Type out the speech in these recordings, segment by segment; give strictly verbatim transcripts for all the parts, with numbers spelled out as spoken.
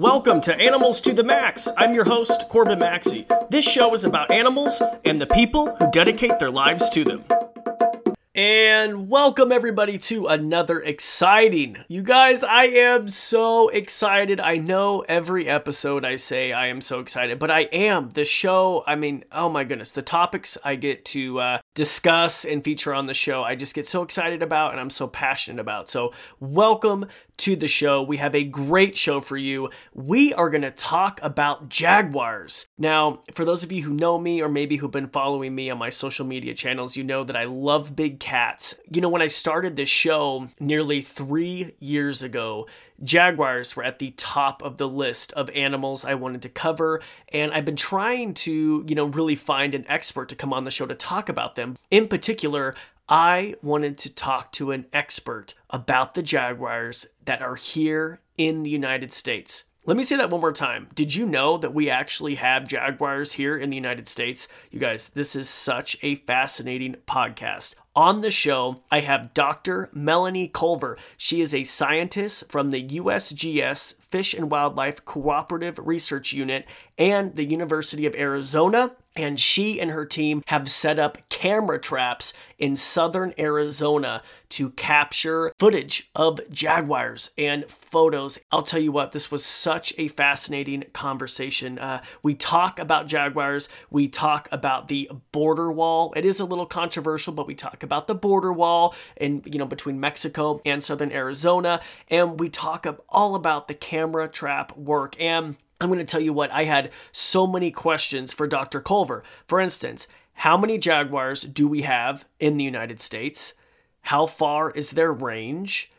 Welcome to Animals to the Max. I'm your host, Corbin Maxey. This show is about animals and the people who dedicate their lives to them. And welcome everybody to another exciting, you guys, I am so excited. I know every episode I say I am so excited, but I am. The show, I mean, oh my goodness, the topics I get to uh, discuss and feature on the show, I just get so excited about and I'm so passionate about. So welcome to the show. We have a great show for you. We are going to talk about jaguars. Now, for those of you who know me or maybe who've been following me on my social media channels, you know that I love big cats. You know, when I started this show nearly three years ago, jaguars were at the top of the list of animals I wanted to cover, and I've been trying to, you know, really find an expert to come on the show to talk about them. In particular, I wanted to talk to an expert about the jaguars that are here in the United States. Let me say that one more time. Did you know that we actually have jaguars here in the United States? You guys, this is such a fascinating podcast. On the show, I have Doctor Melanie Culver. She is a scientist from the U S G S Fish and Wildlife Cooperative Research Unit and the University of Arizona. And she and her team have set up camera traps in southern Arizona to capture footage of jaguars and photos. I'll tell you what, this was such a fascinating conversation. Uh, we talk about jaguars. We talk about the border wall. It is a little controversial, but we talk about the border wall and, you know, between Mexico and southern Arizona. And we talk of all about the camera trap work. And I'm going to tell you what, I had so many questions for Doctor Culver. For instance, how many jaguars do we have in the United States? How far is their range?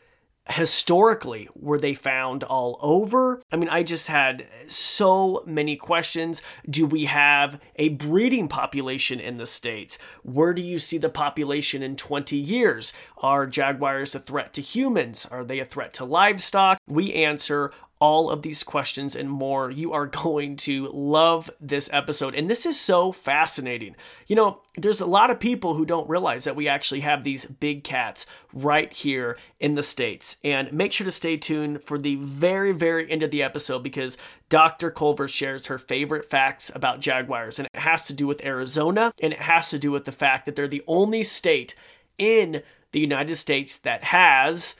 Historically, were they found all over? I mean, I just had so many questions. Do we have a breeding population in the States? Where do you see the population in twenty years? Are jaguars a threat to humans? Are they a threat to livestock? We answer all of these questions and more. You are going to love this episode. And this is so fascinating. You know, there's a lot of people who don't realize that we actually have these big cats right here in the States. And make sure to stay tuned for the very, very end of the episode because Doctor Culver shares her favorite facts about jaguars. And it has to do with Arizona. And it has to do with the fact that they're the only state in the United States that has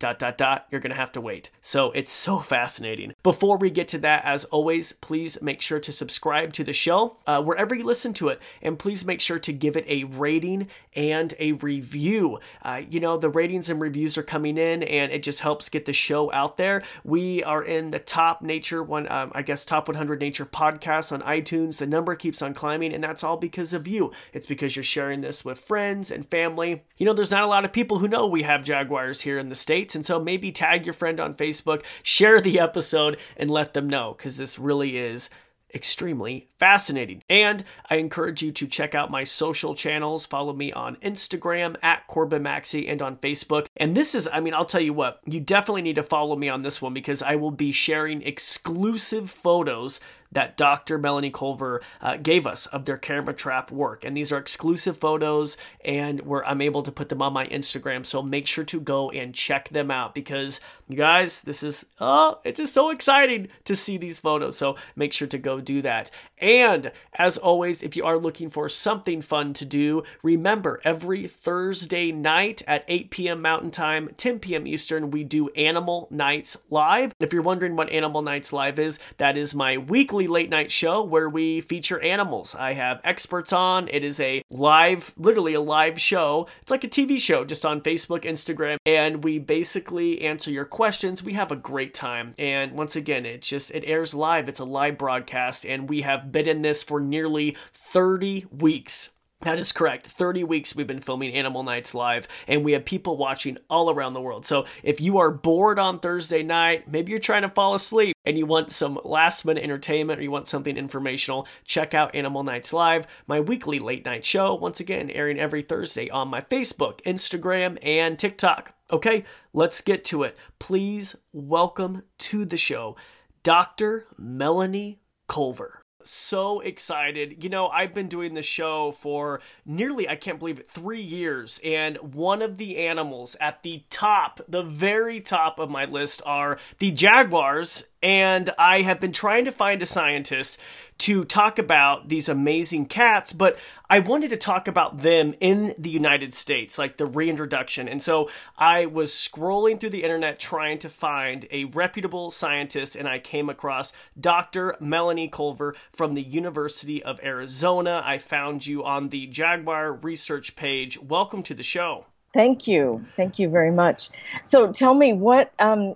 dot, dot, dot, you're going to have to wait. So it's so fascinating. Before we get to that, as always, please make sure to subscribe to the show uh, wherever you listen to it. And please make sure to give it a rating and a review. Uh, you know, the ratings and reviews are coming in and it just helps get the show out there. We are in the top nature one, um, I guess, top one hundred nature podcasts on iTunes. The number keeps on climbing and that's all because of you. It's because you're sharing this with friends and family. You know, there's not a lot of people who know we have jaguars here in the States. And so maybe tag your friend on Facebook, share the episode, and let them know because this really is extremely fascinating. And I encourage you to check out my social channels. Follow me on Instagram at Corbin Maxey and on Facebook. And this is, I mean, I'll tell you what, you definitely need to follow me on this one because I will be sharing exclusive photos that Doctor Melanie Culver uh, gave us of their camera trap work. And these are exclusive photos and where I'm able to put them on my Instagram. So make sure to go and check them out because you guys, this is, oh, it's just so exciting to see these photos. So make sure to go do that. And as always, if you are looking for something fun to do, remember every Thursday night at eight p.m. Mountain Time, ten p.m. Eastern, we do Animal Nights Live. If you're wondering what Animal Nights Live is, that is my weekly late night show where we feature animals. I have experts on. It is a live, literally a live show. It's like a T V show just on Facebook, Instagram, and we basically answer your questions. We have a great time. And once again, it just, it airs live. It's a live broadcast and we have been in this for nearly thirty weeks. That is correct. thirty weeks we've been filming Animal Nights Live, and we have people watching all around the world. So if you are bored on Thursday night, maybe you're trying to fall asleep and you want some last-minute entertainment or you want something informational, check out Animal Nights Live, my weekly late-night show, once again, airing every Thursday on my Facebook, Instagram, and TikTok. Okay, let's get to it. Please welcome to the show, Doctor Melanie Culver. So excited. You know, I've been doing this show for nearly, I can't believe it, three years. And one of the animals at the top, the very top of my list are the jaguars and I have been trying to find a scientist to talk about these amazing cats, but I wanted to talk about them in the United States, like the reintroduction. And so I was scrolling through the internet trying to find a reputable scientist, and I came across Doctor Melanie Culver from the University of Arizona. I found you on the Jaguar research page. Welcome to the show. Thank you. Thank you very much. So tell me, what, um,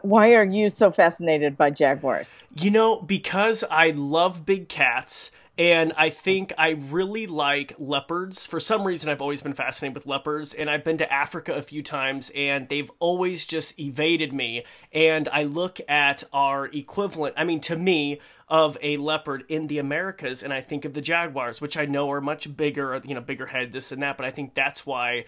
why are you so fascinated by jaguars? You know, because I love big cats, and I think I really like leopards. For some reason, I've always been fascinated with leopards, and I've been to Africa a few times, and they've always just evaded me. And I look at our equivalent, I mean, to me, of a leopard in the Americas, and I think of the jaguars, which I know are much bigger, you know, bigger head, this and that, but I think that's why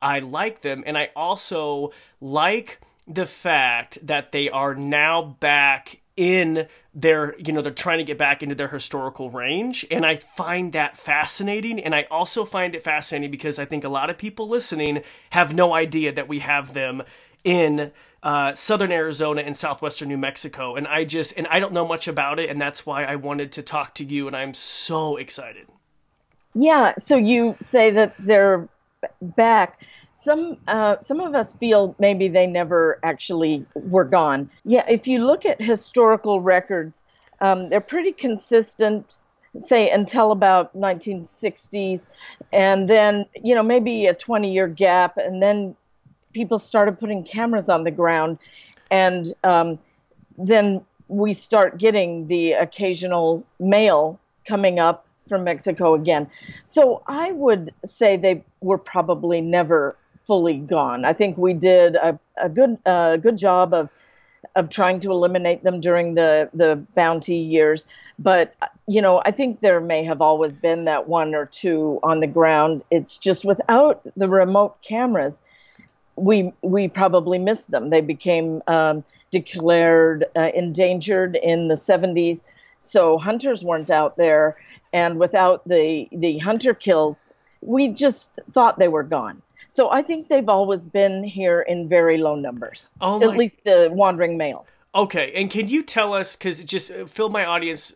I like them. And I also like the fact that they are now back in their, you know, they're trying to get back into their historical range. And I find that fascinating. And I also find it fascinating because I think a lot of people listening have no idea that we have them in uh, southern Arizona and southwestern New Mexico. And I just, and I don't know much about it. And that's why I wanted to talk to you. And I'm so excited. Yeah. So you say that they're back. Some uh, some of us feel maybe they never actually were gone. Yeah, if you look at historical records, um, they're pretty consistent, say, until about nineteen sixties. And then, you know, maybe a twenty-year gap. And then people started putting cameras on the ground. And um, then we start getting the occasional mail coming up from Mexico again. So I would say they were probably never fully gone. I think we did a, a good uh, good job of of trying to eliminate them during the, the bounty years. But, you know, I think there may have always been that one or two on the ground. It's just without the remote cameras, we we probably missed them. They became um, declared uh, endangered in the seventies. So hunters weren't out there. And without the, the hunter kills, we just thought they were gone. So I think they've always been here in very low numbers, oh at least the wandering males. Okay. And can you tell us, because just fill my audience,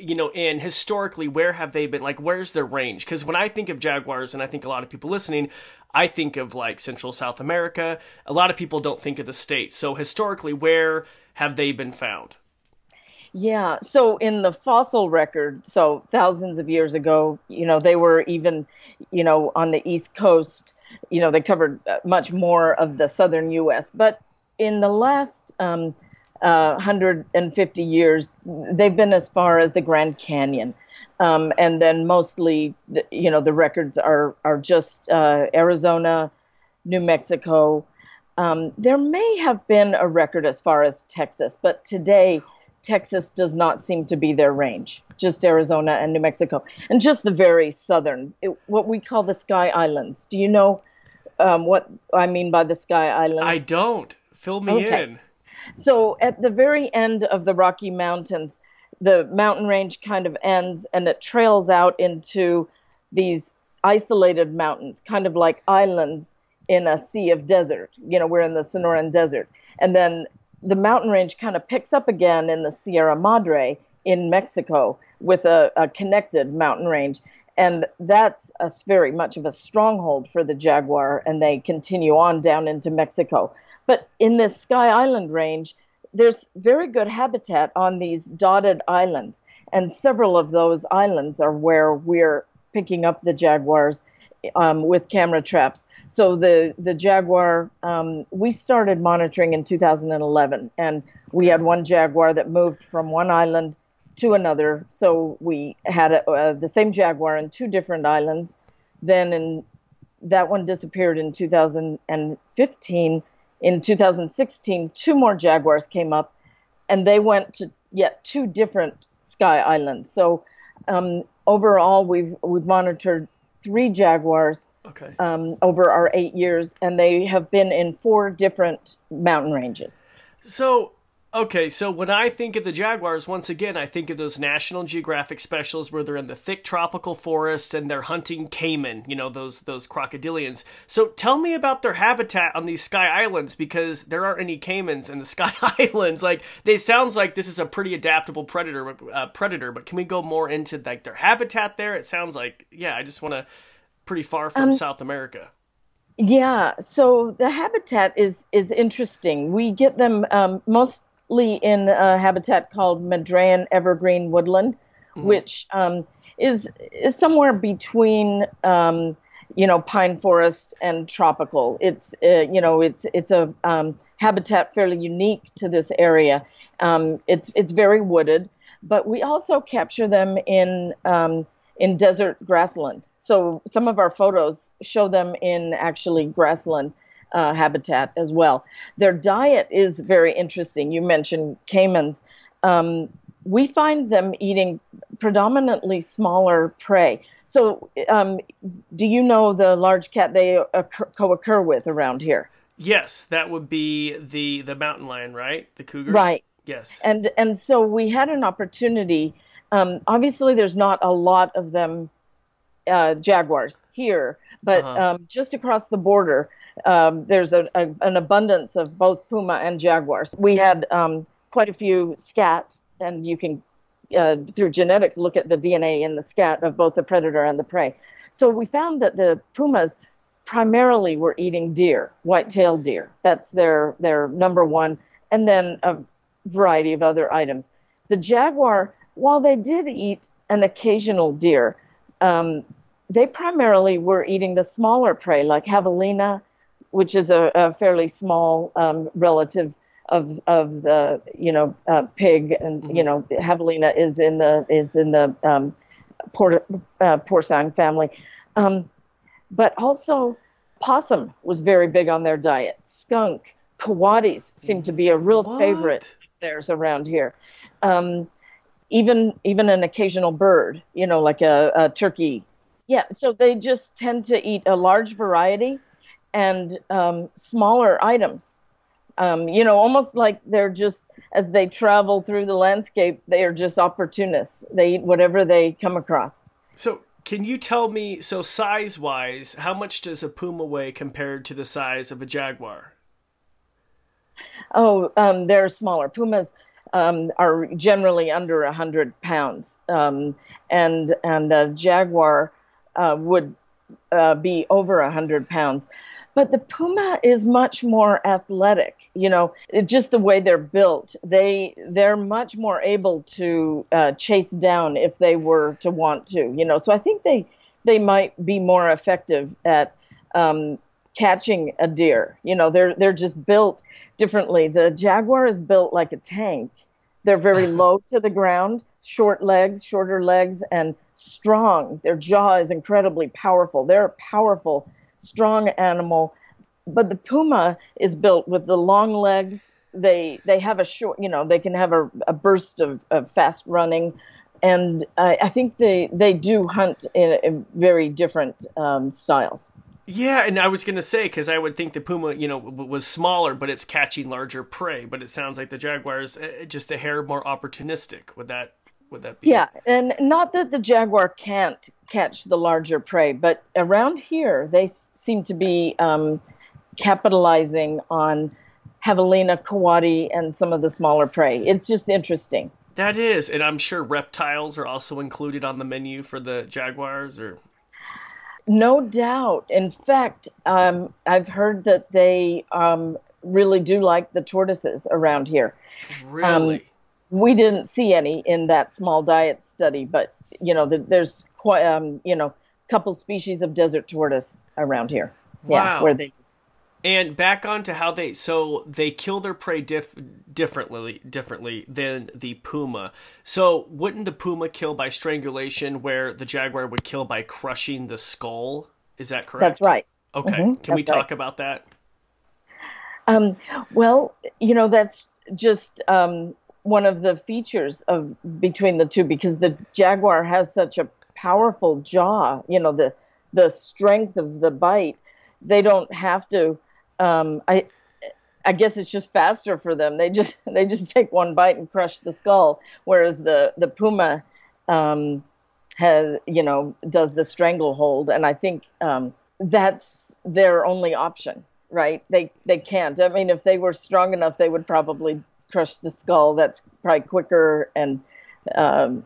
you know, in historically, where have they been? Like, where's their range? Because when I think of jaguars, and I think a lot of people listening, I think of like Central South America. A lot of people don't think of the States. So historically, where have they been found? Yeah, so in the fossil record, so thousands of years ago, you know, they were even, you know, on the East Coast, you know, they covered much more of the southern U S. But in the last um, uh, one hundred fifty years, they've been as far as the Grand Canyon. Um, and then mostly, you know, the records are, are just uh, Arizona, New Mexico. Um, there may have been a record as far as Texas, but today Texas does not seem to be their range, just Arizona and New Mexico, and just the very southern, it, what we call the Sky Islands. Do you know um, what I mean by the Sky Islands? I don't. Fill me okay. in. So at the very end of the Rocky Mountains, the mountain range kind of ends, and it trails out into these isolated mountains, kind of like islands in a sea of desert. You know, we're in the Sonoran Desert. And then the mountain range kind of picks up again in the Sierra Madre in Mexico with a, a connected mountain range. And that's a very much of a stronghold for the jaguar, and they continue on down into Mexico. But in this Sky Island range, there's very good habitat on these dotted islands. And several of those islands are where we're picking up the jaguars Um, with camera traps. So the, the jaguar, um, we started monitoring in two thousand eleven, and we had one jaguar that moved from one island to another. So we had a, uh, the same jaguar in two different islands. Then in, that one disappeared in two thousand fifteen. In two thousand sixteen, two more jaguars came up, and they went to yet two different Sky Islands. So um, overall, we've we've monitored three jaguars okay. um, over our eight years, and they have been in four different mountain ranges. So Okay, so when I think of the jaguars, once again, I think of those National Geographic specials where they're in the thick tropical forests and they're hunting caiman, you know, those those crocodilians. So tell me about their habitat on these Sky Islands, because there aren't any caimans in the Sky Islands. Like, they sounds like this is a pretty adaptable predator, uh, predator, but can we go more into, like, their habitat there? It sounds like, yeah, I just want to, pretty far from um, South America. Yeah, so the habitat is, is interesting. We get them um, most... in a habitat called Madrean Evergreen Woodland, mm-hmm. which um, is, is somewhere between, um, you know, pine forest and tropical. It's, uh, you know, it's it's a um, habitat fairly unique to this area. Um, it's it's very wooded, but we also capture them in um, in desert grassland. So some of our photos show them in actually grassland. Uh, habitat as well. Their diet is very interesting. You mentioned caimans. Um, we find them eating predominantly smaller prey. So um, do you know the large cat they occur, co-occur with around here? Yes, that would be the, the mountain lion, right? The cougar? Right. Yes. And, and so we had an opportunity. Um, obviously, there's not a lot of them uh, jaguars here, but uh-huh. um, just across the border, Um, there's a, a, an abundance of both puma and jaguars. We had um, quite a few scats, and you can, uh, through genetics, look at the D N A in the scat of both the predator and the prey. So we found that the pumas primarily were eating deer, white-tailed deer. That's their, their number one, and then a variety of other items. The jaguar, while they did eat an occasional deer, um, they primarily were eating the smaller prey, like javelina, which is a, a fairly small um, relative of of the you know uh, pig, and mm-hmm. you know javelina is in the is in the um, por- uh, porcine family, um, but also possum was very big on their diet. Skunk, coatis seem to be a real what? favorite of theirs around here. Um, even even an occasional bird, you know, like a, a turkey. Yeah, so they just tend to eat a large variety and um, smaller items, um, you know, almost like they're just, as they travel through the landscape, they are just opportunists. They eat whatever they come across. So can you tell me, so size-wise, how much does a puma weigh compared to the size of a jaguar? Oh, um, they're smaller. Pumas um, are generally under one hundred pounds, um, and, and a jaguar uh, would uh, be over one hundred pounds. But the puma is much more athletic, you know, it, just the way they're built. They, they're much more able to uh, chase down if they were to want to, you know. So I think they, they might be more effective at um, catching a deer. You know, they're, they're just built differently. The jaguar is built like a tank. They're very low to the ground, short legs, shorter legs, and strong. Their jaw is incredibly powerful. They're a powerful, strong animal. But the puma is built with the long legs. They they have a short, you know, they can have a, a burst of, of fast running. And I, I think they, they do hunt in, in very different um, styles. Yeah, and I was going to say, because I would think the puma, you know, was smaller, but it's catching larger prey. But it sounds like the jaguar is just a hair more opportunistic. Would that would that be? Yeah, and not that the jaguar can't catch the larger prey, but around here they seem to be um, capitalizing on javelina, coati, and some of the smaller prey. It's just interesting. That is, and I'm sure reptiles are also included on the menu for the jaguars, or... No doubt. In fact, um, I've heard that they um, really do like the tortoises around here. Really? Um, we didn't see any in that small diet study, but, you know, the, there's quite, um, you know, a couple species of desert tortoise around here. Wow. Yeah, where they... And back on to how they, so they kill their prey dif- differently differently than the puma. So wouldn't the puma kill by strangulation where the jaguar would kill by crushing the skull? Is that correct? That's right. Okay. Mm-hmm. Can that's we talk right. about that? Um, well, you know, that's just um, one of the features of between the two, because the jaguar has such a powerful jaw, you know, the the strength of the bite. They don't have to. Um, I I guess it's just faster for them. They just they just take one bite and crush the skull, whereas the the puma um, has you know does the stranglehold, and I think um, that's their only option, right? They they can't. I mean, if they were strong enough, they would probably crush the skull. That's probably quicker and um,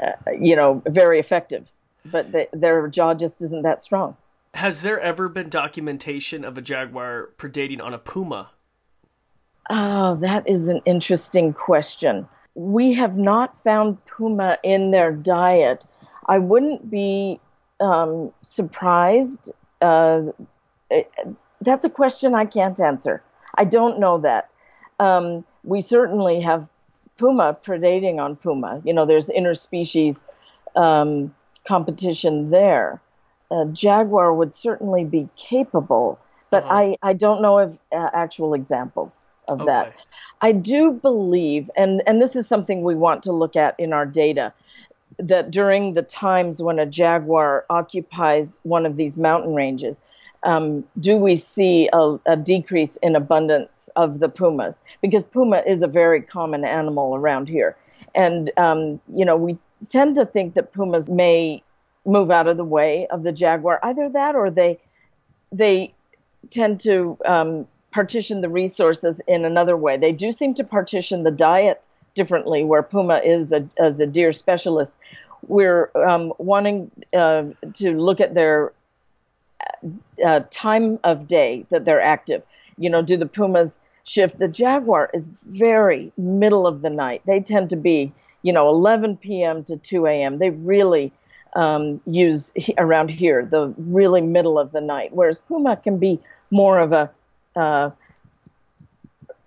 uh, you know very effective. But they, their jaw just isn't that strong. Has there ever been documentation of a jaguar predating on a puma? Oh, that is an interesting question. We have not found puma in their diet. I wouldn't be um, surprised. Uh, it, that's a question I can't answer. I don't know that. Um, we certainly have puma predating on puma. You know, there's interspecies um, competition there. Uh, jaguar would certainly be capable, but uh-huh. I, I don't know of uh, actual examples of okay. that. I do believe, and, and this is something we want to look at in our data, that during the times when a jaguar occupies one of these mountain ranges, um, do we see a, a decrease in abundance of the pumas? Because puma is a very common animal around here. And, um, you know, we tend to think that pumas may move out of the way of the jaguar. Either that or they they tend to um, partition the resources in another way. They do seem to partition the diet differently, where puma is a, as a deer specialist. We're um, wanting uh, to look at their uh, time of day that they're active. You know, do the pumas shift? The jaguar is very middle of the night. They tend to be, you know, eleven p.m. to two a.m. They really Um, use he, around here, the really middle of the night, whereas puma can be more of a uh,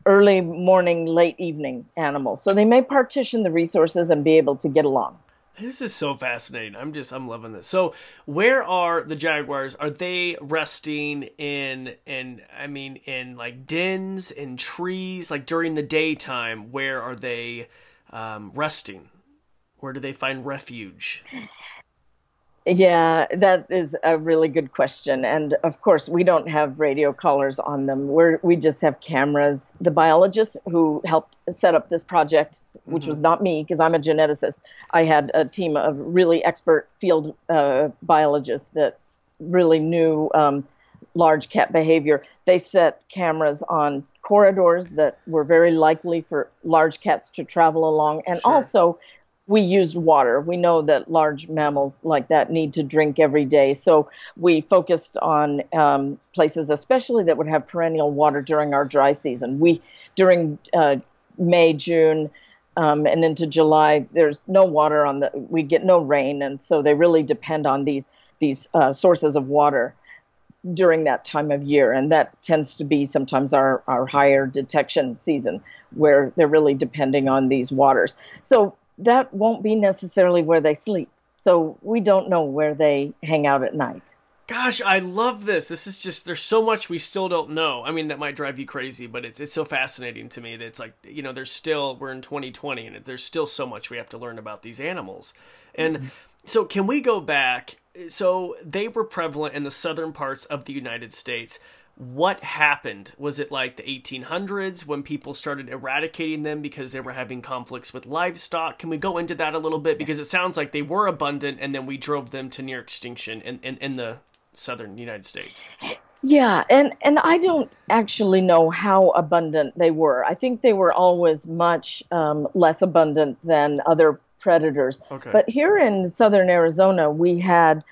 early morning, late evening animal. So they may partition the resources and be able to get along. This is so fascinating. I'm just, I'm loving this. So where are the jaguars? Are they resting in, in, I mean, in like dens and trees, like during the daytime? Where are they um, resting? Where do they find refuge? Yeah, that is a really good question. And of course, we don't have radio collars on them. We're, we just have cameras. The biologist who helped set up this project, which mm-hmm. was not me because I'm a geneticist, I had a team of really expert field uh, biologists that really knew um, large cat behavior. They set cameras on corridors that were very likely for large cats to travel along, and sure. also we used water. We know that large mammals like that need to drink every day. So we focused on um, places especially that would have perennial water during our dry season. We, during uh, May, June, um, and into July, there's no water on the, we get no rain. And so they really depend on these, these uh, sources of water during that time of year. And that tends to be sometimes our, our higher detection season where they're really depending on these waters. So that won't be necessarily where they sleep. So we don't know where they hang out at night. Gosh, I love this. This is just, there's so much we still don't know. I mean, that might drive you crazy, but it's it's so fascinating to me that it's like, you know, there's still, we're in twenty twenty and there's still so much we have to learn about these animals. And mm-hmm. so can we go back? So they were prevalent in the southern parts of the United States. What happened? Was it like the eighteen hundreds when people started eradicating them because they were having conflicts with livestock? Can we go into that a little bit? Because it sounds like they were abundant and then we drove them to near extinction in, in, in the southern United States. Yeah, and, and I don't actually know how abundant they were. I think they were always much um, less abundant than other predators. Okay. But here in southern Arizona, we had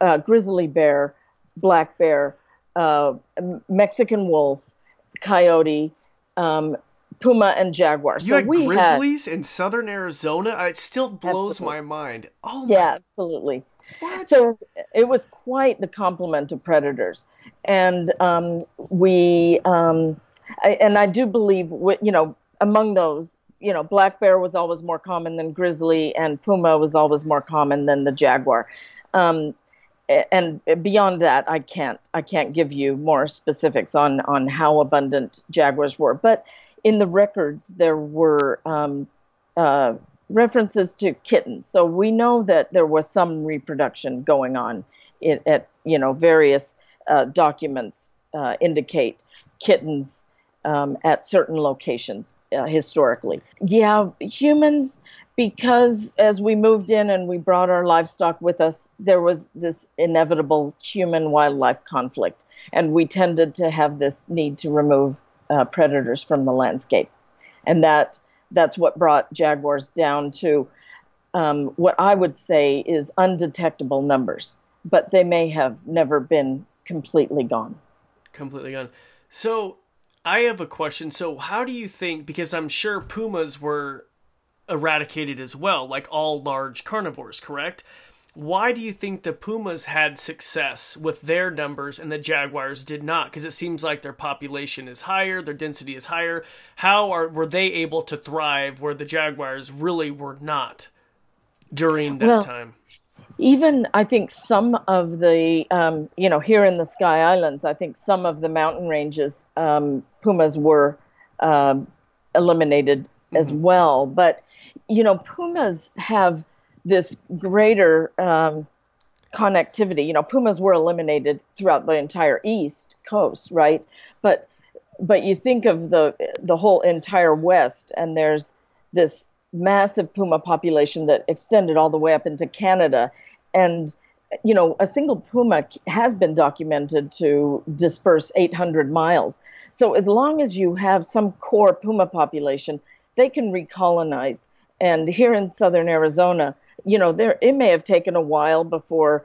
uh, grizzly bear, black bear, Uh, Mexican wolf, coyote, um, puma, and jaguar. You so had we grizzlies had, in southern Arizona? It still blows absolutely. my mind. Oh, my. Yeah, absolutely. What? So it was quite the complement of predators. And um, we, um, I, and I do believe, you know, among those, you know, black bear was always more common than grizzly, and puma was always more common than the jaguar. Um And beyond that, I can't I can't give you more specifics on, on how abundant jaguars were. But in the records, there were um, uh, references to kittens. So we know that there was some reproduction going on. It, at you know various uh, documents uh, indicate kittens um, at certain locations uh, historically. Yeah, humans, because as we moved in and we brought our livestock with us, there was this inevitable human-wildlife conflict, and we tended to have this need to remove uh, predators from the landscape. And that that's what brought jaguars down to um, what I would say is undetectable numbers, but they may have never been completely gone. Completely gone. So I have a question. So how do you think, because I'm sure pumas were eradicated as well, like all large carnivores, correct? Why do you think the pumas had success with their numbers and the jaguars did not? Because it seems like their population is higher, their density is higher. How are were they able to thrive where the jaguars really were not during that well, time? Even I think some of the, um, you know, here in the Sky Islands, I think some of the mountain ranges, um, pumas were um, eliminated mm-hmm. as well. But, you know, pumas have this greater um, connectivity. You know, pumas were eliminated throughout the entire East Coast, right? But but you think of the the whole entire West, and there's this massive puma population that extended all the way up into Canada. And, you know, a single puma has been documented to disperse eight hundred miles. So as long as you have some core puma population, they can recolonize. And here in southern Arizona, you know, there it may have taken a while before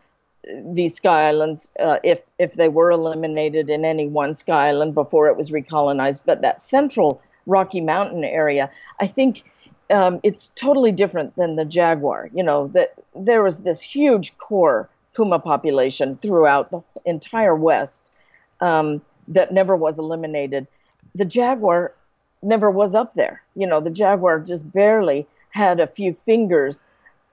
these Sky Islands, uh, if if they were eliminated in any one Sky Island before it was recolonized. But that central Rocky Mountain area, I think um, it's totally different than the jaguar. You know, that there was this huge core puma population throughout the entire West um, that never was eliminated. The jaguar never was up there. You know, the jaguar just barely had a few fingers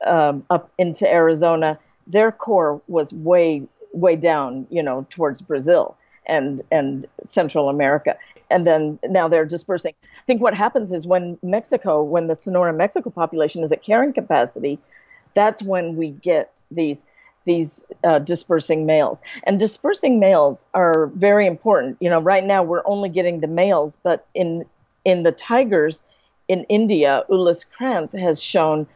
Um, up into Arizona. Their core was way, way down, you know, towards Brazil and, and Central America. And then now they're dispersing. I think what happens is when Mexico, when the Sonoran Mexico population is at carrying capacity, that's when we get these, these uh, dispersing males. And dispersing males are very important. You know, right now we're only getting the males, but in, in the tigers in India, Ulysse Kranth has shown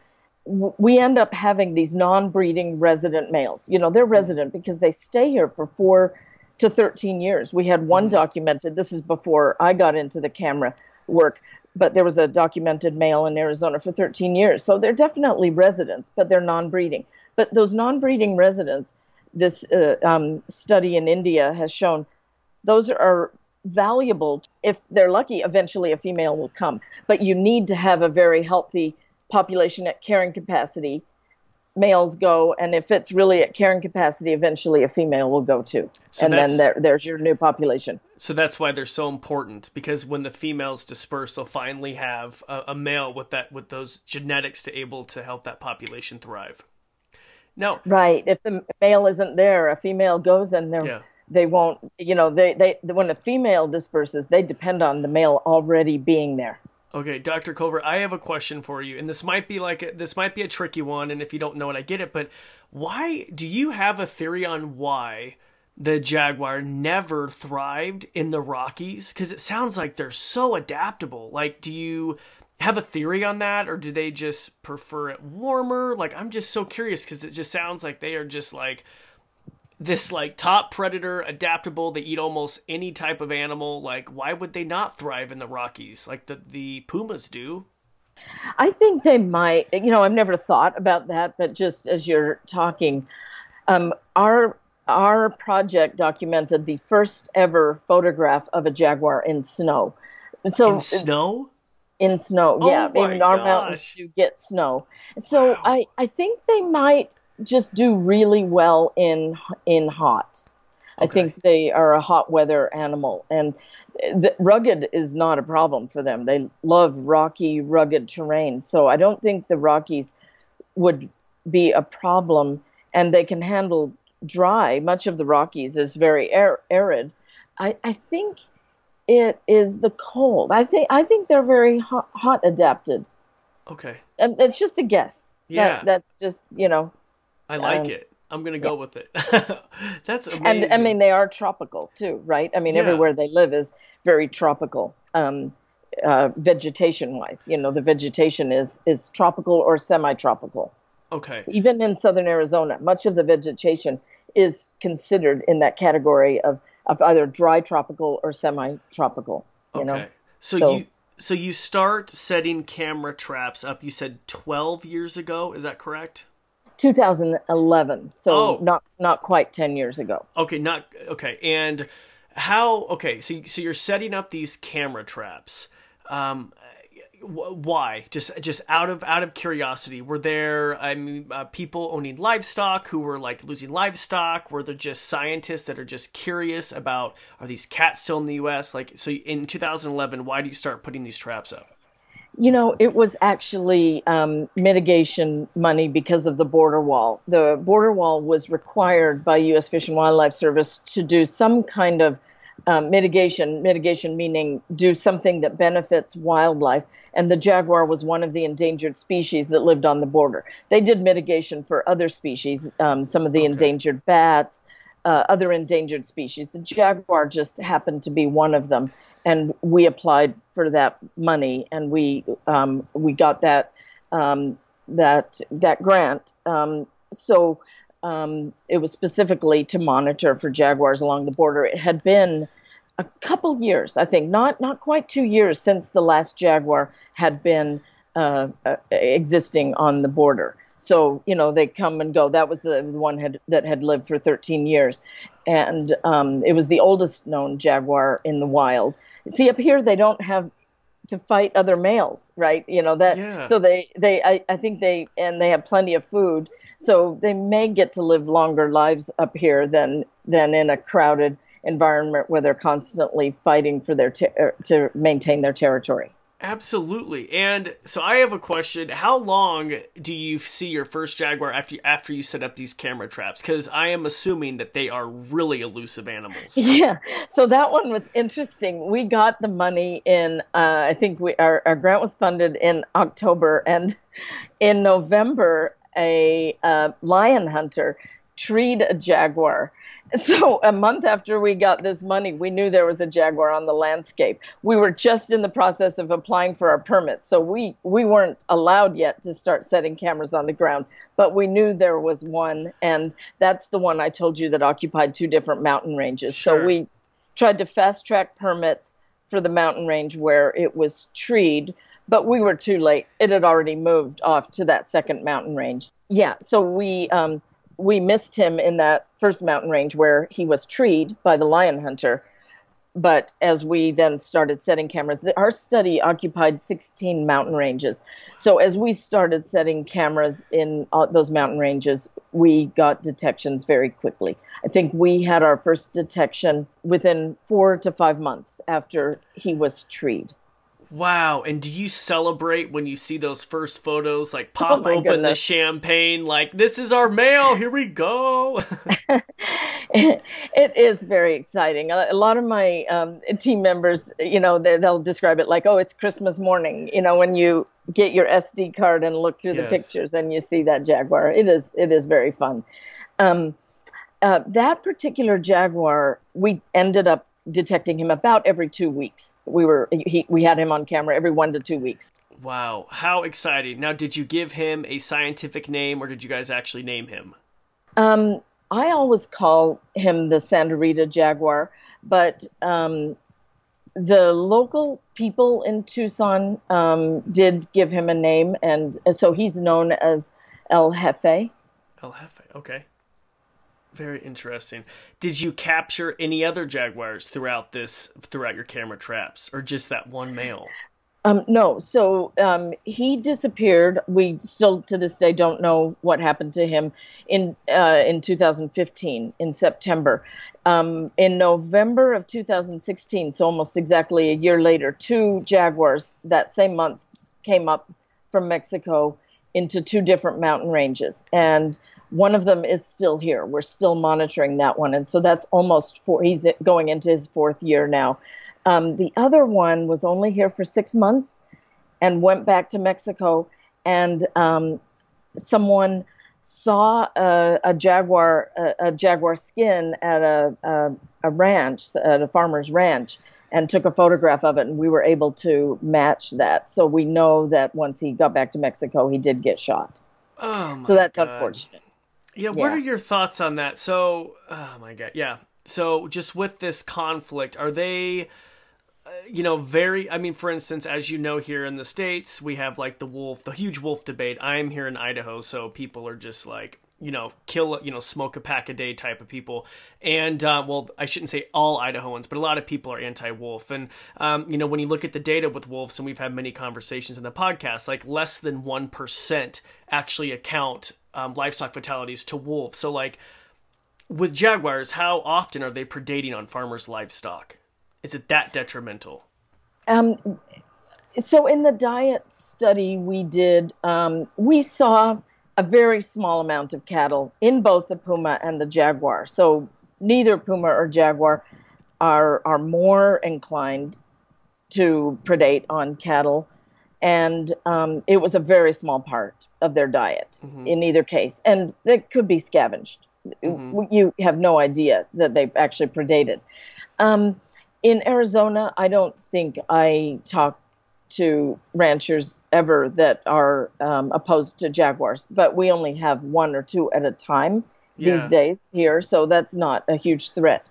we end up having these non-breeding resident males. You know, they're resident because they stay here for four to thirteen years. We had one documented, this is before I got into the camera work, but there was a documented male in Arizona for thirteen years. So they're definitely residents, but they're non-breeding. But those non-breeding residents, this uh, um, study in India has shown, those are valuable. If they're lucky, eventually a female will come. But you need to have a very healthy population at carrying capacity, males go, and if it's really at carrying capacity, eventually a female will go too. So and then there, there's your new population. So that's why they're so important, because when the females disperse, they'll finally have a, a male with that with those genetics to able to help that population thrive. No, right. If the male isn't there, a female goes, and they're yeah. They won't. You know, they they when a female disperses, they depend on the male already being there. Okay, Doctor Culver, I have a question for you, and this might be like a, this might be a tricky one, and if you don't know it, I get it. But why do you have a theory on why the jaguar never thrived in the Rockies? Because it sounds like they're so adaptable. Like, do you have a theory on that, or do they just prefer it warmer? Like, I'm just so curious because it just sounds like they are just like this like top predator, adaptable. They eat almost any type of animal. Like, why would they not thrive in the Rockies like the, the pumas do? I think they might. You know, I've never thought about that, but just as you're talking, um, our our project documented the first ever photograph of a jaguar in snow. So in snow? In snow, oh yeah. In our gosh. Mountains, you get snow. So wow. I, I think they might just do really well in in hot. Okay. I think they are a hot weather animal, and the, rugged is not a problem for them. They love rocky, rugged terrain, so I don't think the Rockies would be a problem, and they can handle dry. Much of the Rockies is very air, arid. I, I think it is the cold. I think I think they're very hot, hot adapted. Okay, and it's just a guess. Yeah, that, that's just you know. I like um, it. I'm going to go yeah. with it. That's amazing. And I mean, they are tropical too, right? I mean, yeah. everywhere they live is very tropical, um, uh, vegetation-wise. You know, the vegetation is, is tropical or semi-tropical. Okay. Even in southern Arizona, much of the vegetation is considered in that category of, of either dry tropical or semi-tropical. You okay. know? So, so you so you start setting camera traps up, you said twelve years ago, is that correct? two thousand eleven. So oh. not not quite ten years ago. Okay, not okay. And how okay, so so you're setting up these camera traps. Um why? Just just out of out of curiosity. Were there I mean uh, people owning livestock who were like losing livestock? Were there just scientists that are just curious about are these cats still in the U S? Like so in two thousand eleven, why do you start putting these traps up? You know, it was actually um, mitigation money because of the border wall. The border wall was required by U S Fish and Wildlife Service to do some kind of um, mitigation, mitigation meaning do something that benefits wildlife. And the jaguar was one of the endangered species that lived on the border. They did mitigation for other species, um, some of the okay. endangered bats, Uh, other endangered species. The jaguar just happened to be one of them, and we applied for that money, and we um, we got that um, that that grant. Um, so um, it was specifically to monitor for jaguars along the border. It had been a couple years, I think, not not quite two years since the last jaguar had been uh, uh, existing on the border. So, you know, they come and go. That was the one had, that had lived for thirteen years. And um, it was the oldest known jaguar in the wild. See, up here, they don't have to fight other males, right? You know, that. Yeah. So they, they I, I think they, and they have plenty of food. So they may get to live longer lives up here than than in a crowded environment where they're constantly fighting for their, ter- to maintain their territory. Absolutely. And so I have a question. How long do you see your first jaguar after you, after you set up these camera traps? Because I am assuming that they are really elusive animals. Yeah. So that one was interesting. We got the money in, uh, I think we our, our grant was funded in October. And in November, a uh, lion hunter treed a jaguar. So a month after we got this money, we knew there was a jaguar on the landscape. We were just in the process of applying for our permit. So we, we weren't allowed yet to start setting cameras on the ground, but we knew there was one. And that's the one I told you that occupied two different mountain ranges. Sure. So we tried to fast track permits for the mountain range where it was treed, but we were too late. It had already moved off to that second mountain range. Yeah. So we, um, We missed him in that first mountain range where he was treed by the lion hunter. But as we then started setting cameras, our study occupied sixteen mountain ranges. So as we started setting cameras in those mountain ranges, we got detections very quickly. I think we had our first detection within four to five months after he was treed. Wow. And do you celebrate when you see those first photos, like pop oh open goodness. the champagne, like this is our mail. Here we go. it, it is very exciting. A, a lot of my um, team members, you know, they, they'll describe it like, oh, it's Christmas morning. You know, when you get your S D card and look through yes. the pictures and you see that jaguar, it is, it is very fun. Um, uh, that particular jaguar, we ended up detecting him about every two weeks. We were he, we had him on camera every one to two weeks. Wow, how exciting! Now, did you give him a scientific name, or did you guys actually name him? Um, I always call him the Santa Rita jaguar, but um, the local people in Tucson um, did give him a name, and so he's known as El Jefe. El Jefe, okay. Very interesting. Did you capture any other jaguars throughout this, throughout your camera traps, or just that one male? Um, no. So um, he disappeared. We still to this day don't know what happened to him in uh, in two thousand fifteen, in September. Um, in November of two thousand sixteen, so almost exactly a year later, two jaguars that same month came up from Mexico into two different mountain ranges. And one of them is still here. We're still monitoring that one. And so that's almost four. He's going into his fourth year now. Um, the other one was only here for six months and went back to Mexico. And um, someone saw a, a jaguar, a, a jaguar skin at a, a a ranch, at a farmer's ranch, and took a photograph of it, and we were able to match that. So we know that once he got back to Mexico, he did get shot. Oh my So that's God. Unfortunate. Yeah. What yeah. are your thoughts on that? So, oh my God. Yeah. So just with this conflict, are they, you know, very, I mean, for instance, as you know, here in the States, we have like the wolf, the huge wolf debate. I am here in Idaho, so people are just like, you know, kill, you know, smoke a pack a day type of people. And, uh, well, I shouldn't say all Idahoans, but a lot of people are anti-wolf. And, um, you know, when you look at the data with wolves, and we've had many conversations in the podcast, like less than one percent actually account um, livestock fatalities to wolves. So like with jaguars, how often are they predating on farmers' livestock? Is it that detrimental? Um, so in the diet study we did, um, we saw a very small amount of cattle in both the puma and the jaguar. So neither puma or jaguar are are more inclined to predate on cattle. And um, it was a very small part of their diet mm-hmm. in either case. And it could be scavenged. Mm-hmm. You have no idea that they've actually predated. Um In Arizona, I don't think I talk to ranchers ever that are um, opposed to jaguars, but we only have one or two at a time yeah. these days here, so that's not a huge threat.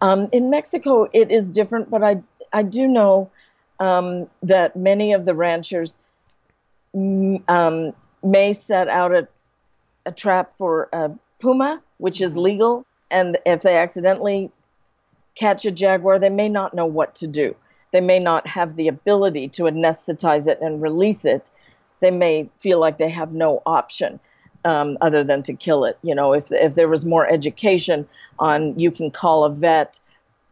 Um, in Mexico, it is different, but I, I do know um, that many of the ranchers um, may set out a, a trap for a puma, which is legal, and if they accidentally catch a jaguar, they may not know what to do. They may not have the ability to anesthetize it and release it. They may feel like they have no option um, other than to kill it. You know, if if there was more education on you can call a vet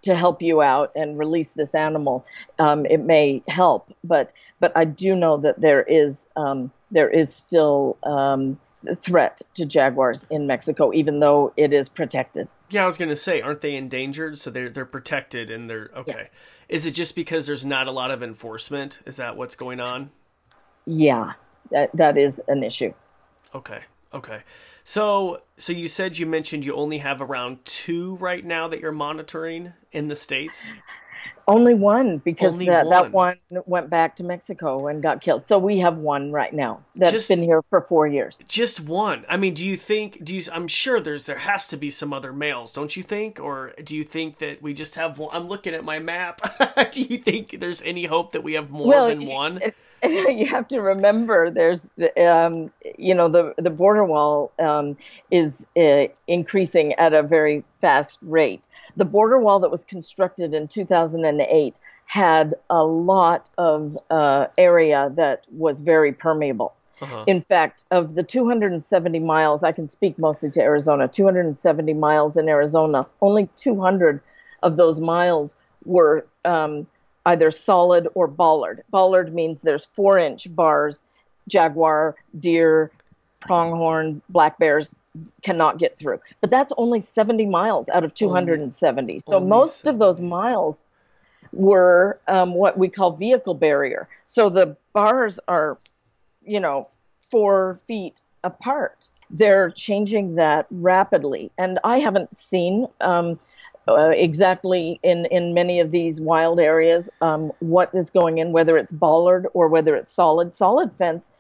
to help you out and release this animal, um, it may help. But but I do know that there is um, there is still um, a threat to jaguars in Mexico, even though it is protected. Yeah, I was going to say, aren't they endangered? So they're, they're protected and they're, okay. Yeah. Is it just because there's not a lot of enforcement? Is that what's going on? Yeah, that that is an issue. Okay, okay. So so you said you mentioned you only have around two right now that you're monitoring in the States? Only one, because Only that, one. that one went back to Mexico and got killed. So we have one right now that's just, been here for four years. Just one. I mean, do you think, do you, I'm sure there's, there has to be some other males, don't you think? Or do you think that we just have one? I'm looking at my map. Do you think there's any hope that we have more well, than one? You have to remember there's, um, you know, the, the border wall um, is uh, increasing at a very fast rate. The border wall that was constructed in two thousand eight had a lot of uh, area that was very permeable. Uh-huh. In fact, of the two hundred seventy miles, I can speak mostly to Arizona, two hundred seventy miles in Arizona, only two hundred of those miles were um, either solid or bollard. Bollard means there's four-inch bars. Jaguar, deer, pronghorn, black bears cannot get through. But that's only seventy miles out of two hundred seventy. Only, so only most seventy. Of those miles were um, what we call vehicle barrier. So the bars are, you know, four feet apart. They're changing that rapidly. And I haven't seen um, uh, exactly in, in many of these wild areas um, what is going in, whether it's bollard or whether it's solid. Solid fence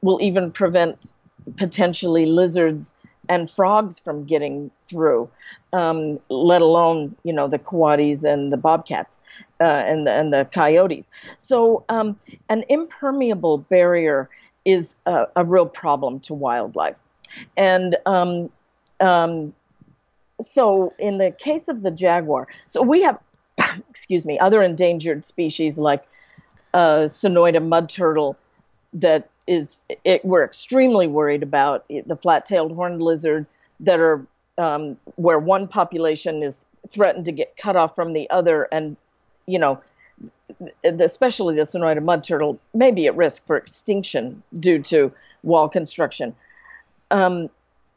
will even prevent potentially lizards and frogs from getting through, um, let alone, you know, the coatis and the bobcats uh, and, the, and the coyotes. So um, an impermeable barrier is a, a real problem to wildlife. And um, um, so in the case of the jaguar, so we have, excuse me, other endangered species like uh, Sonoran mud turtle that is it we're extremely worried about, the flat-tailed horned lizard that are um, where one population is threatened to get cut off from the other, and you know, especially the Sonoran mud turtle may be at risk for extinction due to wall construction. Um,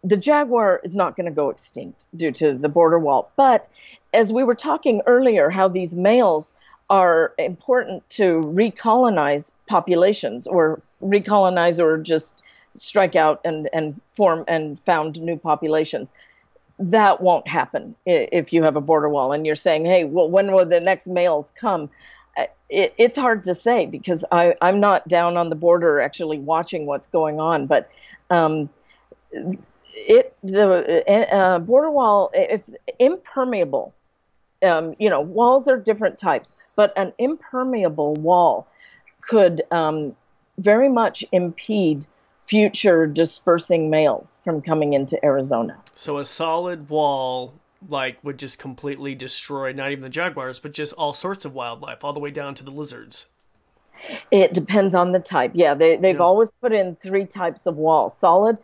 the jaguar is not going to go extinct due to the border wall, but as we were talking earlier, how these males are important to recolonize populations or recolonize or just strike out and, and form and found new populations. That won't happen if you have a border wall and you're saying, hey, well, when will the next males come? It, it's hard to say because I, I'm not down on the border actually watching what's going on. But um, it the uh, border wall, if impermeable, um, you know, walls are different types, but an impermeable wall could um, very much impede future dispersing males from coming into Arizona. So a solid wall like would just completely destroy not even the jaguars, but just all sorts of wildlife, all the way down to the lizards. It depends on the type. Yeah, they, they've yeah. always put in three types of walls. Solid,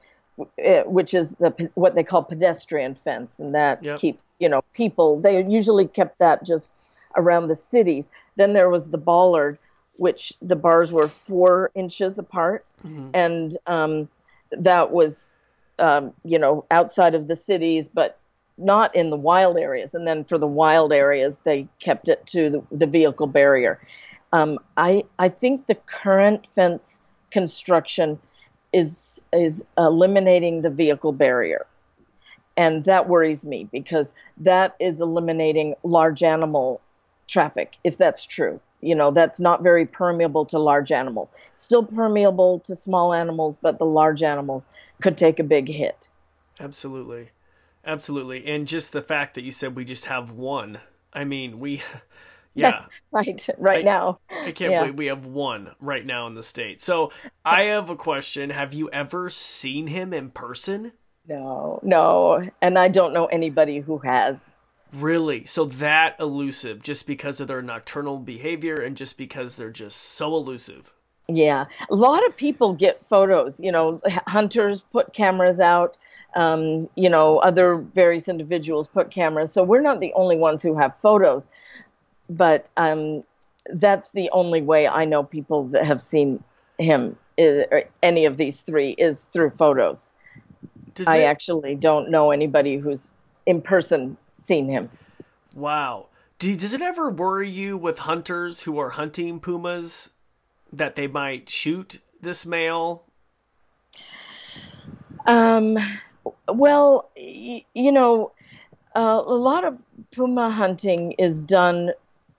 which is the what they call pedestrian fence, and that yep. keeps, you know, people. They usually kept that just around the cities. Then there was the bollard, which the bars were four inches apart. Mm-hmm. And um, that was, um, you know, outside of the cities, but not in the wild areas. And then for the wild areas, they kept it to the, the vehicle barrier. Um, I I think the current fence construction is is eliminating the vehicle barrier. And that worries me because that is eliminating large animal traffic, if that's true. You know, that's not very permeable to large animals. Still permeable to small animals, but the large animals could take a big hit. Absolutely. Absolutely. And just the fact that you said we just have one. I mean, we, yeah. right, right I, now. I can't yeah. believe we have one right now in the state. So I have a question. Have you ever seen him in person? No, no. And I don't know anybody who has. Really? So that elusive just because of their nocturnal behavior and just because they're just so elusive. Yeah. A lot of people get photos, you know, hunters put cameras out, um, you know, other various individuals put cameras. So we're not the only ones who have photos, but um, that's the only way I know people that have seen him, is, or any of these three, is through photos. Does I it... actually don't know anybody who's in person seen him. Wow. Do, does it ever worry you with hunters who are hunting pumas that they might shoot this male? Um, well, y- you know, uh, a lot of puma hunting is done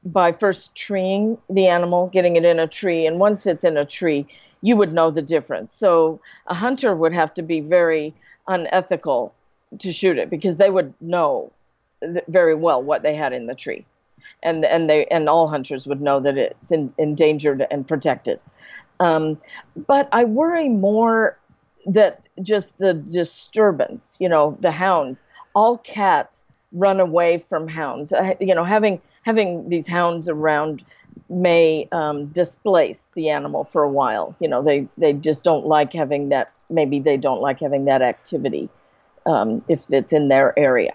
by first treeing the animal, getting it in a tree. And once it's in a tree, you would know the difference. So a hunter would have to be very unethical to shoot it because they would know very well what they had in the tree, and and they and all hunters would know that it's in, endangered and protected. Um, but I worry more that just the disturbance, you know, the hounds. All cats run away from hounds. I, you know, having having these hounds around may um, displace the animal for a while. You know, they they just don't like having that. Maybe they don't like having that activity um, if it's in their area.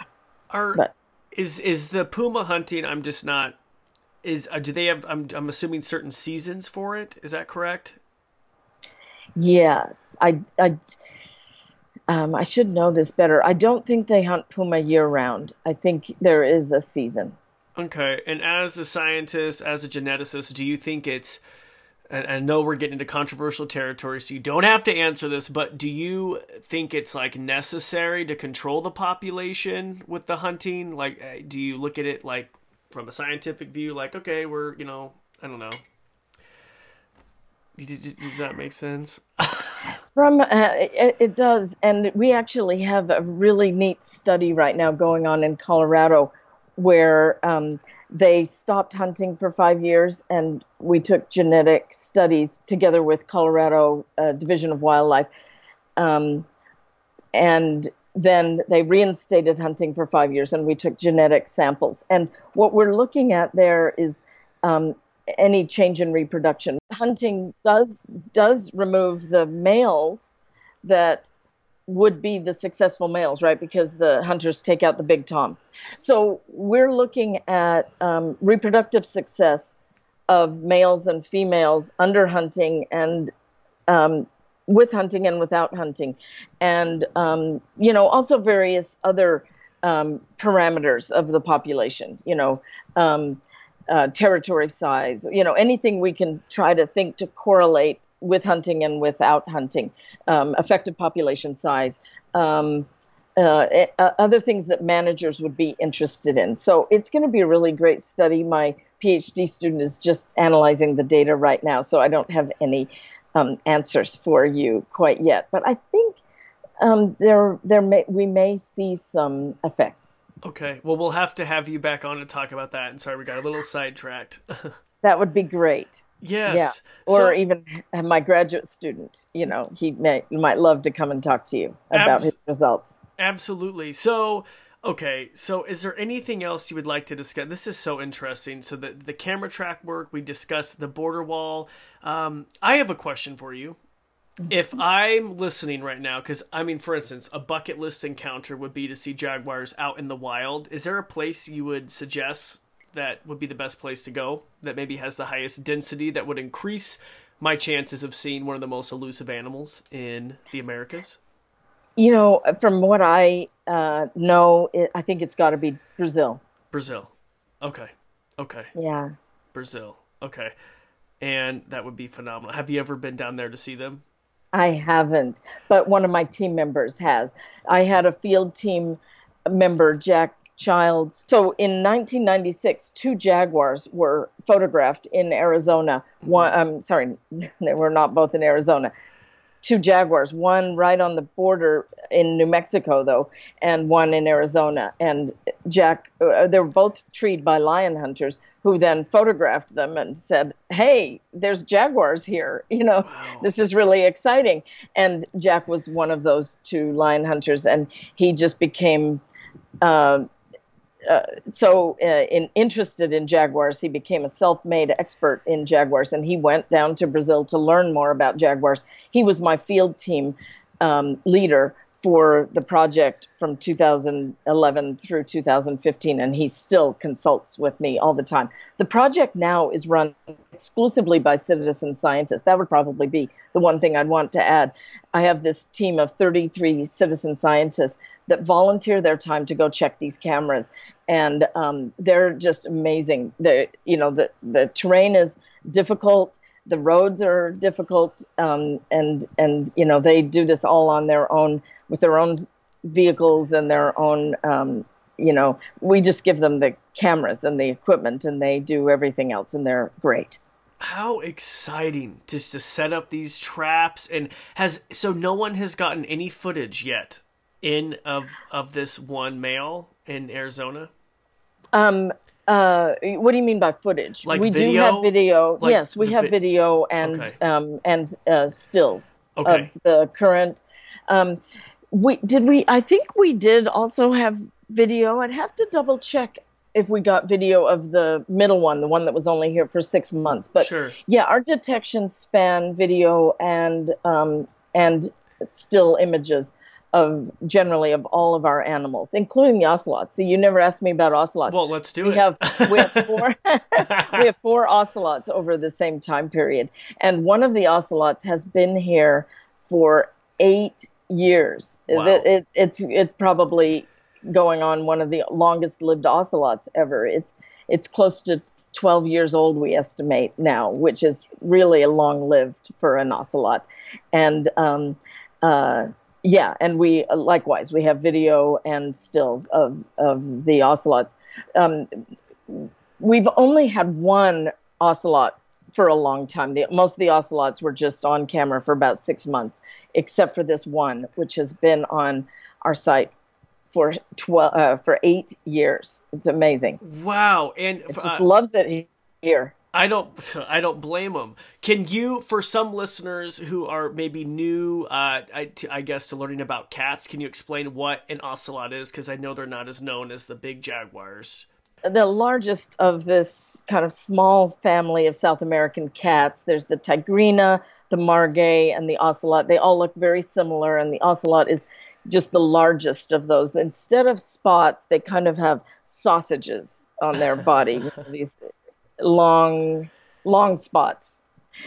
Are but. is is the puma hunting? I'm just not. Is do they have? I'm I'm assuming certain seasons for it. Is that correct? Yes, I I um I should know this better. I don't think they hunt puma year round. I think there is a season. Okay, and as a scientist, as a geneticist, do you think it's? And I know we're getting into controversial territory, so you don't have to answer this, but do you think it's like necessary to control the population with the hunting? Like, do you look at it like from a scientific view, like, okay, we're, you know, I don't know. Does that make sense? From uh, it, it does. And we actually have a really neat study right now going on in Colorado where, um, they stopped hunting for five years, and we took genetic studies together with Colorado uh, Division of Wildlife. Um, and then they reinstated hunting for five years, and we took genetic samples. And what we're looking at there is um, any change in reproduction. Hunting does does remove the males that would be the successful males, right? Because the hunters take out the big tom. So we're looking at um, reproductive success of males and females under hunting and um, with hunting and without hunting. And, um, you know, also various other um, parameters of the population, you know, um, uh, territory size, you know, anything we can try to think to correlate with hunting and without hunting, um, effective population size, um, uh, other things that managers would be interested in. So it's going to be a really great study. My PhD student is just analyzing the data right now, so I don't have any um, answers for you quite yet. But I think um, there, there may, we may see some effects. Okay. Well, we'll have to have you back on to talk about that. And sorry, we got a little sidetracked. That would be great. Yes. Yeah. Or so, even my graduate student, you know, he may, might love to come and talk to you about abs- his results. Absolutely. So, okay. So is there anything else you would like to discuss? This is so interesting. So the, the camera track work, we discussed the border wall. Um, I have a question for you. If I'm listening right now, because I mean, for instance, a bucket list encounter would be to see jaguars out in the wild. Is there a place you would suggest that would be the best place to go that maybe has the highest density that would increase my chances of seeing one of the most elusive animals in the Americas? You know, from what I uh, know, it, I think it's got to be Brazil. Brazil. Okay. Okay. Yeah. Brazil. Okay. And that would be phenomenal. Have you ever been down there to see them? I haven't, but one of my team members has. I had a field team member, Jack Child's. So in nineteen ninety-six, two jaguars were photographed in Arizona. One, I'm sorry, they were not both in Arizona. Two jaguars, one right on the border in New Mexico, though, and one in Arizona. And Jack, uh, they were both treed by lion hunters, who then photographed them and said, "Hey, there's jaguars here. You know, wow. This is really exciting." And Jack was one of those two lion hunters, and he just became uh, uh, so uh, in, interested in jaguars. He became a self-made expert in jaguars, and he went down to Brazil to learn more about jaguars. He was my field team um, leader for the project from two thousand eleven through two thousand fifteen, and he still consults with me all the time. The project now is run exclusively by citizen scientists. That would probably be the one thing I'd want to add. I have this team of thirty-three citizen scientists that volunteer their time to go check these cameras, and um, they're just amazing. They, you know, the, the terrain is difficult. The roads are difficult, um, and, and, you know, they do this all on their own with their own vehicles and their own, um, you know, we just give them the cameras and the equipment and they do everything else, and they're great. How exciting just to set up these traps. And has, so no one has gotten any footage yet in of, of this one male in Arizona? Um, Uh, what do you mean by footage? Like we video? do have video. Like yes, we have vi- video and okay. um, and uh, stills okay. of the current. Um, we did we. I think we did also have video. I'd have to double check if we got video of the middle one, the one that was only here for six months. But sure. Yeah, our detections span video and um, and still images of generally of all of our animals, including the ocelots. So you never asked me about ocelots. Well, let's do we it. Have, we have four we have four ocelots over the same time period. And one of the ocelots has been here for eight years. Wow. It, it, it's it's probably going on one of the longest lived ocelots ever. It's it's close to twelve years old, we estimate now, which is really a long lived for an ocelot. And um uh Yeah, and we likewise we have video and stills of of the ocelots. Um, we've only had one ocelot for a long time. The, most of the ocelots were just on camera for about six months, except for this one, which has been on our site for twelve uh, for eight years. It's amazing. Wow, and it just uh, loves it here. I don't, I don't blame them. Can you, for some listeners who are maybe new, uh, I, to, I guess, to learning about cats, can you explain what an ocelot is? Because I know they're not as known as the big jaguars. The largest of this kind of small family of South American cats, there's the tigrina, the margay, and the ocelot. They all look very similar, and the ocelot is just the largest of those. Instead of spots, they kind of have sausages on their body, you know, these long, long spots.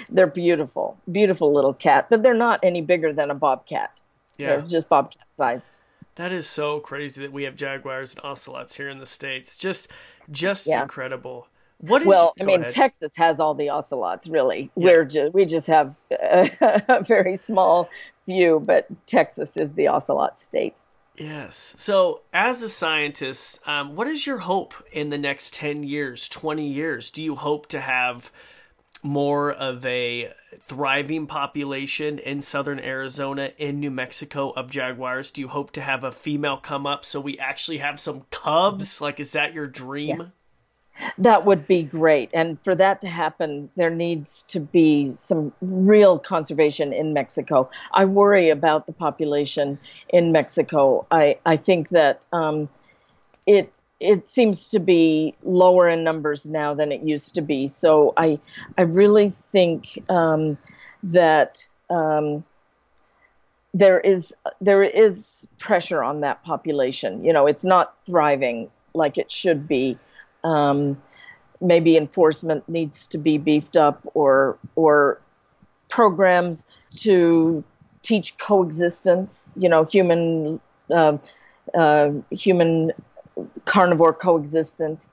They're beautiful, beautiful little cat, but they're not any bigger than a bobcat. Yeah. They're just bobcat sized. That is so crazy that we have jaguars and ocelots here in the States. Just, just yeah. Incredible. What is, well, I mean, ahead. Texas has all the ocelots, really. Yeah. We're just, we just have a, a very small few, but Texas is the ocelot state. Yes. So as a scientist, um, what is your hope in the next ten years, twenty years? Do you hope to have more of a thriving population in southern Arizona, in New Mexico, of jaguars? Do you hope to have a female come up so we actually have some cubs? Like, is that your dream? Yeah. That would be great. And for that to happen, there needs to be some real conservation in Mexico. I worry about the population in Mexico. I, I think that um, it it seems to be lower in numbers now than it used to be. So I, I really think um, that um, there is there is pressure on that population. You know, it's not thriving like it should be. Um, maybe enforcement needs to be beefed up, or or programs to teach coexistence. You know, human uh, uh, human carnivore coexistence.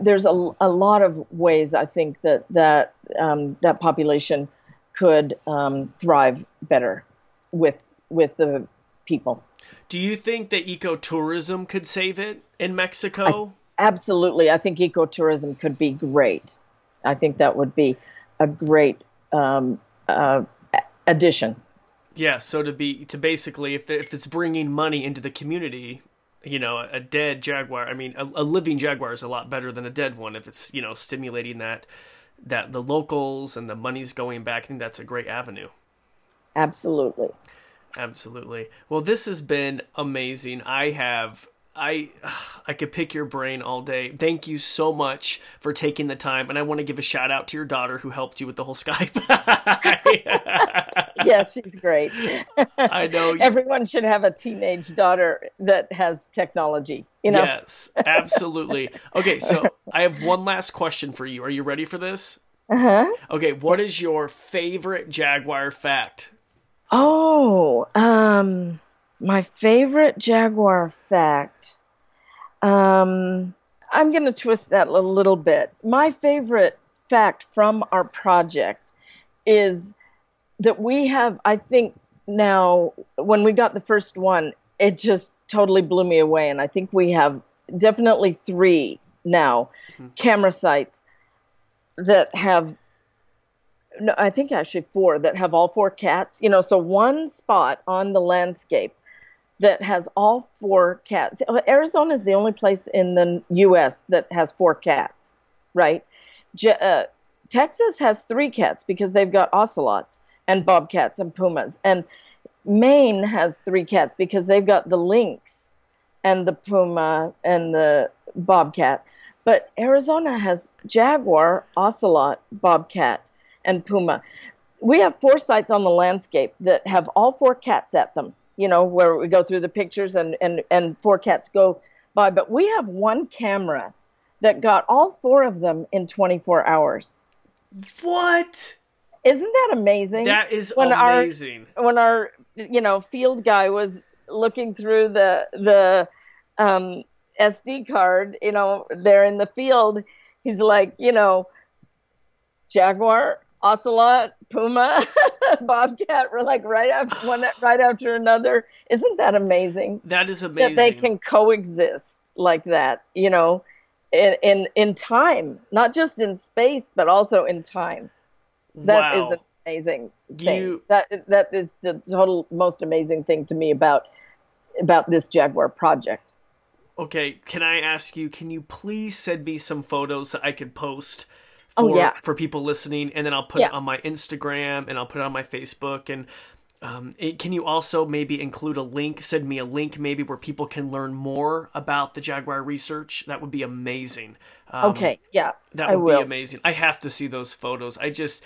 There's a, a lot of ways I think that that um, that population could um, thrive better with with the people. Do you think that ecotourism could save it in Mexico? I- Absolutely. I think ecotourism could be great. I think that would be a great um, uh, addition. Yeah. So to be to basically, if the, if it's bringing money into the community, you know, a dead jaguar, I mean, a, a living jaguar is a lot better than a dead one. If it's, you know, stimulating that, that the locals and the money's going back, I think that's a great avenue. Absolutely. Absolutely. Well, this has been amazing. I have... I I could pick your brain all day. Thank you so much for taking the time. And I want to give a shout out to your daughter who helped you with the whole Skype. Yeah, she's great. I know. Everyone should have a teenage daughter that has technology. You know? Yes, absolutely. Okay, so I have one last question for you. Are you ready for this? Uh-huh. Okay, what is your favorite jaguar fact? Oh, um... My favorite jaguar fact, um, I'm going to twist that a little bit. My favorite fact from our project is that we have, I think now, when we got the first one, it just totally blew me away. And I think we have definitely three now mm-hmm. camera sites that have, no, I think actually four that have all four cats. You know, so one spot on the landscape that has all four cats. Arizona is the only place in the U S that has four cats, right? Je- uh, Texas has three cats because they've got ocelots and bobcats and pumas. And Maine has three cats because they've got the lynx and the puma and the bobcat. But Arizona has jaguar, ocelot, bobcat, and puma. We have four sites on the landscape that have all four cats at them. You know, where we go through the pictures and, and, and four cats go by. But we have one camera that got all four of them in twenty-four hours. What? Isn't that amazing? That is when amazing. Our, when our, you know, field guy was looking through the the um, S D card, you know, there in the field, he's like, you know, jaguar, ocelot, puma, bobcat, we're like right after one, right after another. Isn't that amazing? That is amazing. That they can coexist like that, you know, in in, in time, not just in space, but also in time. That wow. is an amazing thing. You... That that is the total most amazing thing to me about about this jaguar project. Okay, can I ask you? Can you please send me some photos that I could post? For, oh, yeah. for people listening, and then I'll put yeah. it on my Instagram and I'll put it on my Facebook. And um, it, can you also maybe include a link, send me a link maybe where people can learn more about the jaguar research? That would be amazing. Um, okay. Yeah, that would I will. be amazing. I have to see those photos. I just,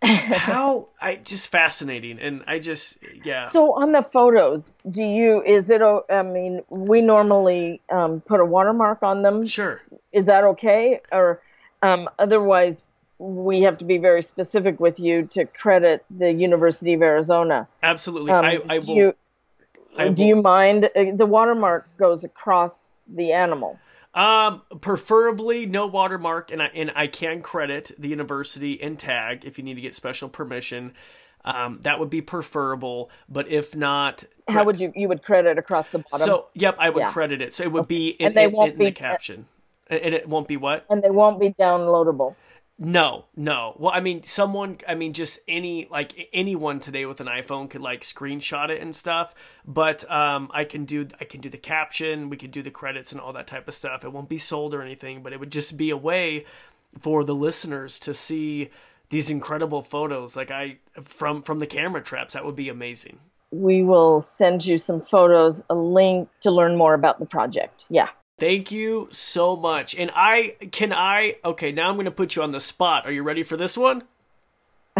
how, I just fascinating. And I just, yeah. So on the photos, do you, is it, I mean, we normally um, put a watermark on them. Sure. Is that okay? Or Um, otherwise, we have to be very specific with you to credit the University of Arizona. Absolutely. Um, I, I, do will, you, I will. Do you mind? The watermark goes across the animal. Um, preferably no watermark, and I and I can credit the university and tag if you need to get special permission. Um, that would be preferable, but if not, how would you you would credit across the bottom? So yep, I would yeah. credit it. So it would okay. be in, and they in, won't in be, the caption, uh, and it won't be what? And they won't be downloadable. No, no. Well, I mean, someone, I mean, just any, like anyone today with an iPhone could like screenshot it and stuff, but um, I can do, I can do the caption, we can do the credits and all that type of stuff. It won't be sold or anything, but it would just be a way for the listeners to see these incredible photos. Like I, from, from the camera traps, that would be amazing. We will send you some photos, a link to learn more about the project. Yeah. Thank you so much. And I, can I, okay, now I'm going to put you on the spot. Are you ready for this one?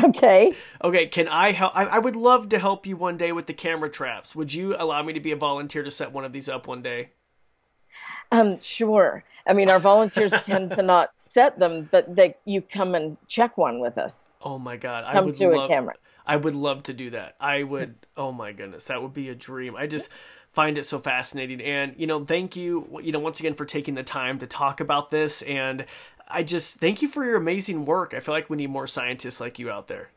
Okay. Okay. Can I help? I, I would love to help you one day with the camera traps. Would you allow me to be a volunteer to set one of these up one day? Um, sure. I mean, our volunteers tend to not set them, but they, you come and check one with us. Oh my God. Come I would to love, a camera. I would love to do that. I would, oh my goodness, that would be a dream. I just find it so fascinating. And, you know, thank you, you know, once again for taking the time to talk about this. And I just thank you for your amazing work. I feel like we need more scientists like you out there.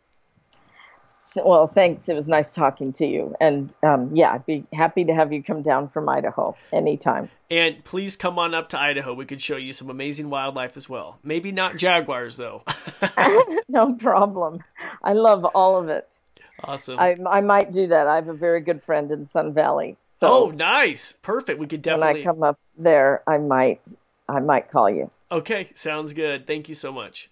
Well, thanks. It was nice talking to you. And um, yeah, I'd be happy to have you come down from Idaho anytime. And please come on up to Idaho. We could show you some amazing wildlife as well. Maybe not jaguars, though. No problem. I love all of it. Awesome. I, I might do that. I have a very good friend in Sun Valley. So oh, nice. Perfect. We could definitely. When I come up there, I might, I might call you. Okay. Sounds good. Thank you so much.